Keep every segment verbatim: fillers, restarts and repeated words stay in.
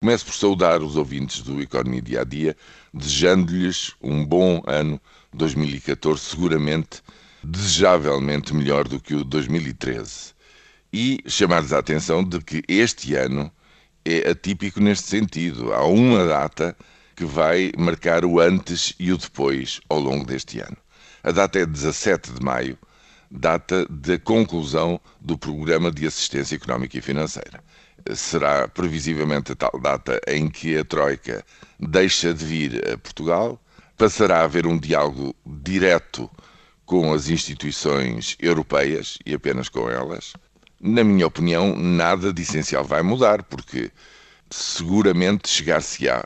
Começo por saudar os ouvintes do Economia Dia a Dia, desejando-lhes um bom ano dois mil e catorze, seguramente, desejavelmente melhor do que o dois mil e treze. E chamar-lhes a atenção de que este ano é atípico neste sentido. Há uma data que vai marcar o antes e o depois ao longo deste ano. A data é dezassete de maio, data da conclusão do Programa de Assistência Económica e Financeira. Será previsivelmente a tal data em que a Troika deixa de vir a Portugal, passará a haver um diálogo direto com as instituições europeias e apenas com elas. Na minha opinião, nada de essencial vai mudar, porque seguramente chegar-se-á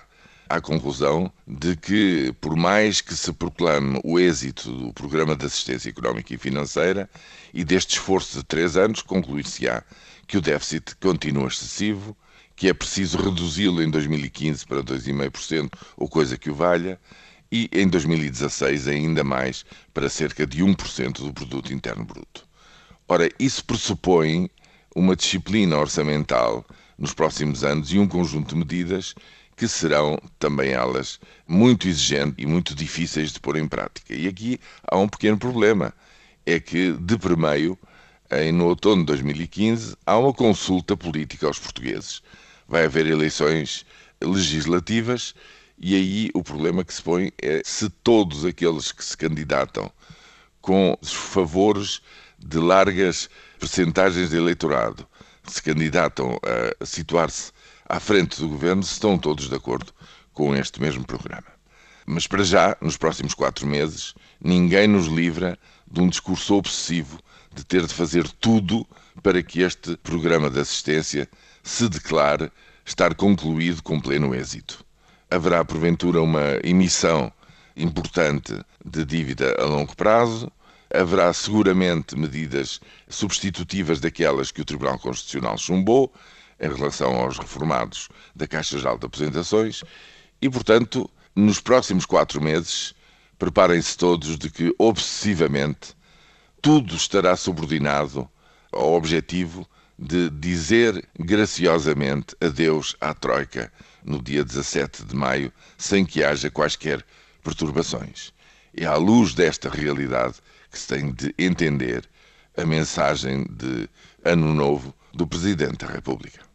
à conclusão de que, por mais que se proclame o êxito do Programa de Assistência Económica e Financeira e deste esforço de três anos, conclui-se-á que o déficit continua excessivo, que é preciso reduzi-lo em dois mil e quinze para dois vírgula cinco por cento, ou coisa que o valha, e em dois mil e dezasseis ainda mais, para cerca de um por cento do produto interno bruto. Ora, isso pressupõe uma disciplina orçamental nos próximos anos e um conjunto de medidas que serão, também elas, muito exigentes e muito difíceis de pôr em prática. E aqui há um pequeno problema, é que, de primeiro, no outono de dois mil e quinze, há uma consulta política aos portugueses. Vai haver eleições legislativas e aí o problema que se põe é se todos aqueles que se candidatam com os favores de largas percentagens de eleitorado se candidatam a situar-se à frente do governo, se estão todos de acordo com este mesmo programa. Mas para já, nos próximos quatro meses, ninguém nos livra de um discurso obsessivo de ter de fazer tudo para que este programa de assistência se declare estar concluído com pleno êxito. Haverá, porventura, uma emissão importante de dívida a longo prazo, haverá seguramente medidas substitutivas daquelas que o Tribunal Constitucional chumbou em relação aos reformados da Caixa Geral de Aposentações e, portanto, nos próximos quatro meses, preparem-se todos de que, obsessivamente, tudo estará subordinado ao objetivo de dizer graciosamente adeus à Troika no dia dezassete de maio, sem que haja quaisquer perturbações. É à luz desta realidade que se tem de entender a mensagem de Ano Novo do Presidente da República.